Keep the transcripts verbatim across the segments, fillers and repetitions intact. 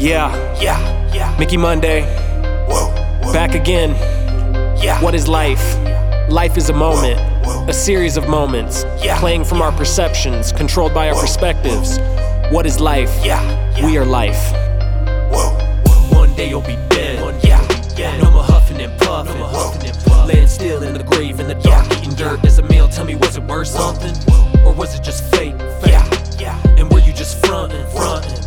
Yeah, yeah, yeah. Mickey Monday, whoa, whoa. Back again. Yeah. What is life? Life is a moment, whoa, whoa. A series of moments, yeah. Playing from yeah. our perceptions, controlled by our whoa, perspectives. Whoa. What is life? Yeah, yeah. We are life. Whoa, whoa. One day you'll be dead. One, yeah, yeah. No more huffing and puffing. No more huffing and puffing. Laying still in the grave in the dark, yeah. eating dirt as a meal. Tell me, was it worth whoa. something, whoa. or was it just fate? fate? Yeah, yeah. And were you just frontin', frontin'?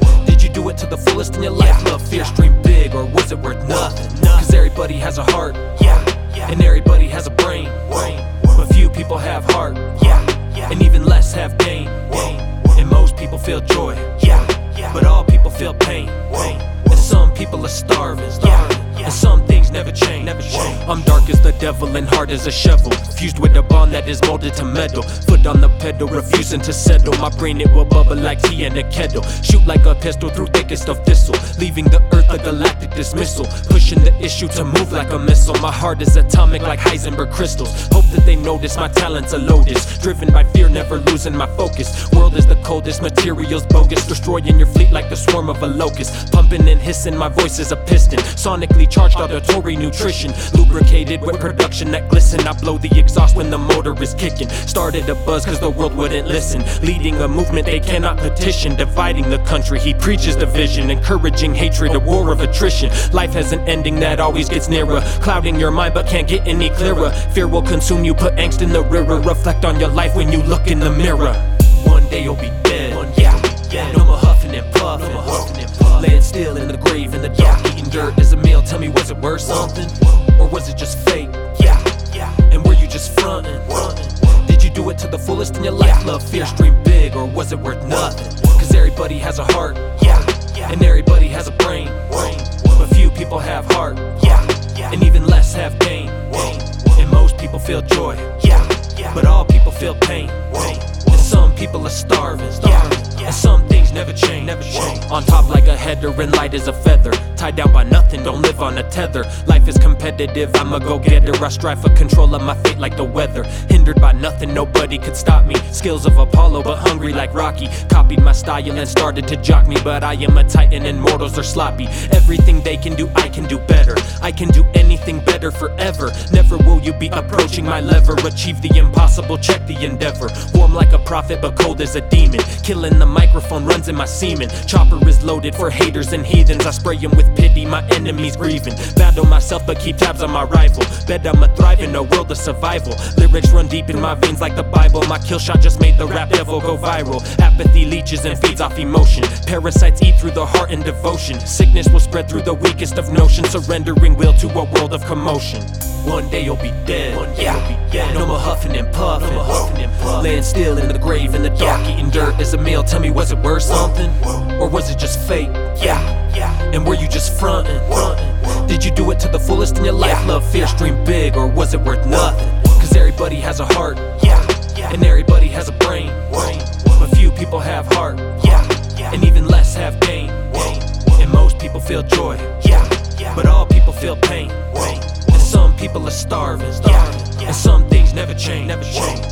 Do it to the fullest in your life, yeah, love, fear, yeah. dream big, or was it worth nothing? nothing? Cause everybody has a heart, yeah, yeah. and everybody has a brain, brain. But few people have heart, yeah, yeah. and even less have gain, gain. And most people feel joy, yeah, yeah. but all people feel pain, pain. And some people are starving, starving. Yeah, yeah. and some things never change, never change. I'm dark as the devil and hard as a shovel, fused with a bond that is molded to metal. Foot on the pedal, refusing to settle. My brain, it will bubble like tea in a kettle. Shoot like a pistol through thickest of thistle, leaving the earth a galactic dismissal, pushing the issue to move like a missile. My heart is atomic like Heisenberg crystals. Hope that they notice my talents are lotus, driven by fear, never losing my focus. World is the coldest, materials bogus, destroying your fleet like the swarm of a locust. Pumping and hissing, my voice is a piston, sonically charged auditory nutrition, lubricated with production that glisten. I blow the exhaust when the motor is kicking. Started a buzz cause the world wouldn't listen, leading a movement they cannot petition, dividing the country. He preaches division, encouraging hatred, a war of attrition. Life has an ending that always gets nearer, clouding your mind but can't get any clearer. Fear will consume you, put angst in the rear. Reflect on your life when you look in the mirror. One day you'll be dead. One day, yeah. No more huffing and puffing. No more huffing and puffing. Laying still in the grave in the dark, yeah. eating dirt as a meal. Tell me, was it worth something, or was it just fate? Yeah, yeah. And were you just frontin'? frontin'? Did you do it to the fullest in your life? Yeah. Love, fear, yeah. dream big, or was it worth nothing? Cause everybody has a heart, yeah, yeah. and everybody has a brain, brain. But few people have heart, yeah, yeah. and even less have gain, gain. And most people feel joy, yeah, yeah. but all people feel pain, pain. Some people are starving, starving. Yeah, yeah. and some things never change, never change. On top like a header and light as a feather, tied down by nothing, don't live on a tether. Life is competitive, I'm a go-getter. I strive for control of my fate like the weather. Hindered by nothing, nobody could stop me. Skills of Apollo, but hungry like Rocky. Copied my style and started to jock me, but I am a titan and mortals are sloppy. Everything they can do, I can do better. I can do anything better forever. Never will you be approaching my lever. Achieve the impossible, check the endeavor. Warm like a prophet, but cold as a demon. Killing the microphone runs in my semen. Chopper is loaded for haters and heathens. I spray them with pity, my enemies grieving. Battle myself but keep tabs on my rival. Bet I'ma thrive in a world of survival. Lyrics run deep in my veins like the Bible. My kill shot just made the rap devil go viral. Apathy leeches and feeds off emotion. Parasites eat through the heart and devotion. Sickness will spread through the weakest of notions. Surrendering will to a world of commotion. One day you'll be dead. One day yeah. you'll be dead. No more huffing and puffing. No more huffing and puffing. Laying still in the grave in the dark, yeah, eating dirt as a meal. Tell me, was it worth something, or was it just fate? Yeah, yeah. And were you just frontin'? frontin'? Did you do it to the fullest in your life? Yeah. Love, fear, yeah. dream big, or was it worth nothing? Cause everybody has a heart, yeah, yeah. and everybody has a brain, brain. But few people have heart, yeah, yeah. and even less have gain, gain. And most people feel joy, yeah, yeah. but all people feel pain, pain. And some people are starving, starving. Yeah, yeah. and some things never change, never change.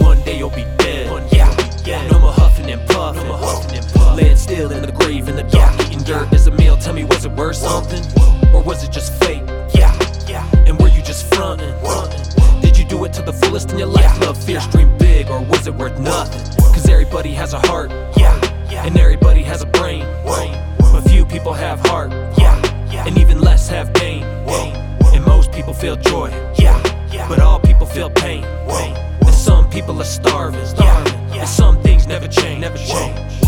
One day you'll be dead. One day yeah. you'll be dead. No more huffing and puffing. No more huffing and puffing. Laying still in the grave in the dark, yeah. eating dirt as a meal. Tell me, was it worth something, or was it just fate? Yeah, yeah. And were you just frontin'? frontin'? Did you do it to the fullest in your life? Yeah. Love, fear, yeah. dream big, or was it worth nothing? Cause everybody has a heart, yeah, yeah. and everybody has a brain, brain. But few people have heart, yeah, yeah. and even less have gain, gain. And most people feel joy, yeah, yeah. but all people feel pain, pain. Some people are starving, starving. Yeah, yeah. And some things never change, never change.